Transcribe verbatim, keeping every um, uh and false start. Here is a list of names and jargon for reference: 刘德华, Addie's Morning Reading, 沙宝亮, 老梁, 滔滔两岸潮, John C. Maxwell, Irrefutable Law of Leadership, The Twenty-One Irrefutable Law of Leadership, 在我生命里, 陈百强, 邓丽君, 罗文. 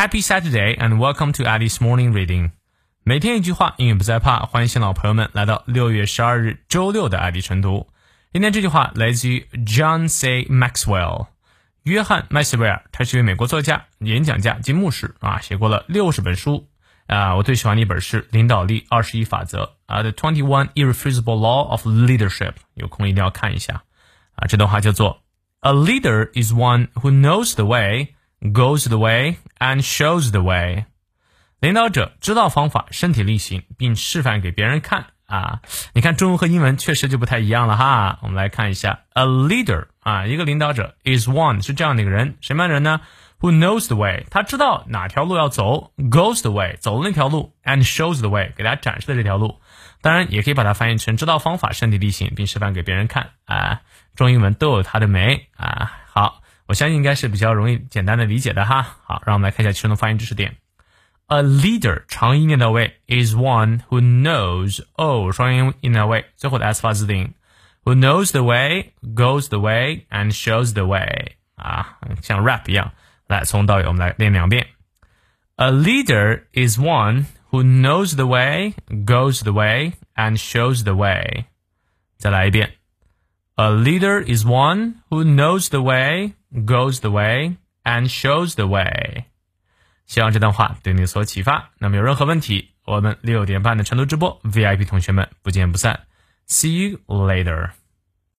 Happy Saturday and welcome to Addie's Morning Reading. 每天一句话，英语不再怕。欢迎新老朋友们来到六月十二日周六的爱迪晨读。今天这句话来自于 John C. Maxwell 约翰麦斯威尔，他是一位美国作家、演讲家及牧师啊，写过了六十本书啊。我最喜欢的一本是《领导力二十一法则》啊 ，The twenty-one Irrefutable Law of Leadership。有空一定要看一下啊。这段话叫做 A leader is one who knows the way.Goes the way and shows the way. 领导者知道方法，身体力行，并示范给别人看啊！你看中文和英文确实就不太一样了哈。我们来看一下 ，a leader 啊，一个领导者 is one 是这样的一个人，什么样的人呢 ？Who knows the way？ 他知道哪条路要走 ，goes the way 走那条路 ，and shows the way 给大家展示的这条路。当然，也可以把它翻译成知道方法，身体力行，并示范给别人看啊。中英文都有它的美啊。好。我相信应该是比较容易简单的理解的哈。好，让我们来看一下其中的发音知识点。A leader 长音念到位 is one who knows oh 双音念到位，最后的 s 发自定音 who knows the way, goes the way and shows the way 啊，像 rap 一样。来，从头到尾我们来练两遍。A leader is one who knows the way, goes the way and shows the way 再来一遍。A leader is one who knows the way, goes the way, and shows the way. 希望这段话对你有所启发。那么有任何问题，我们六点半的晨读直播 V I P 同学们不见不散。See you later.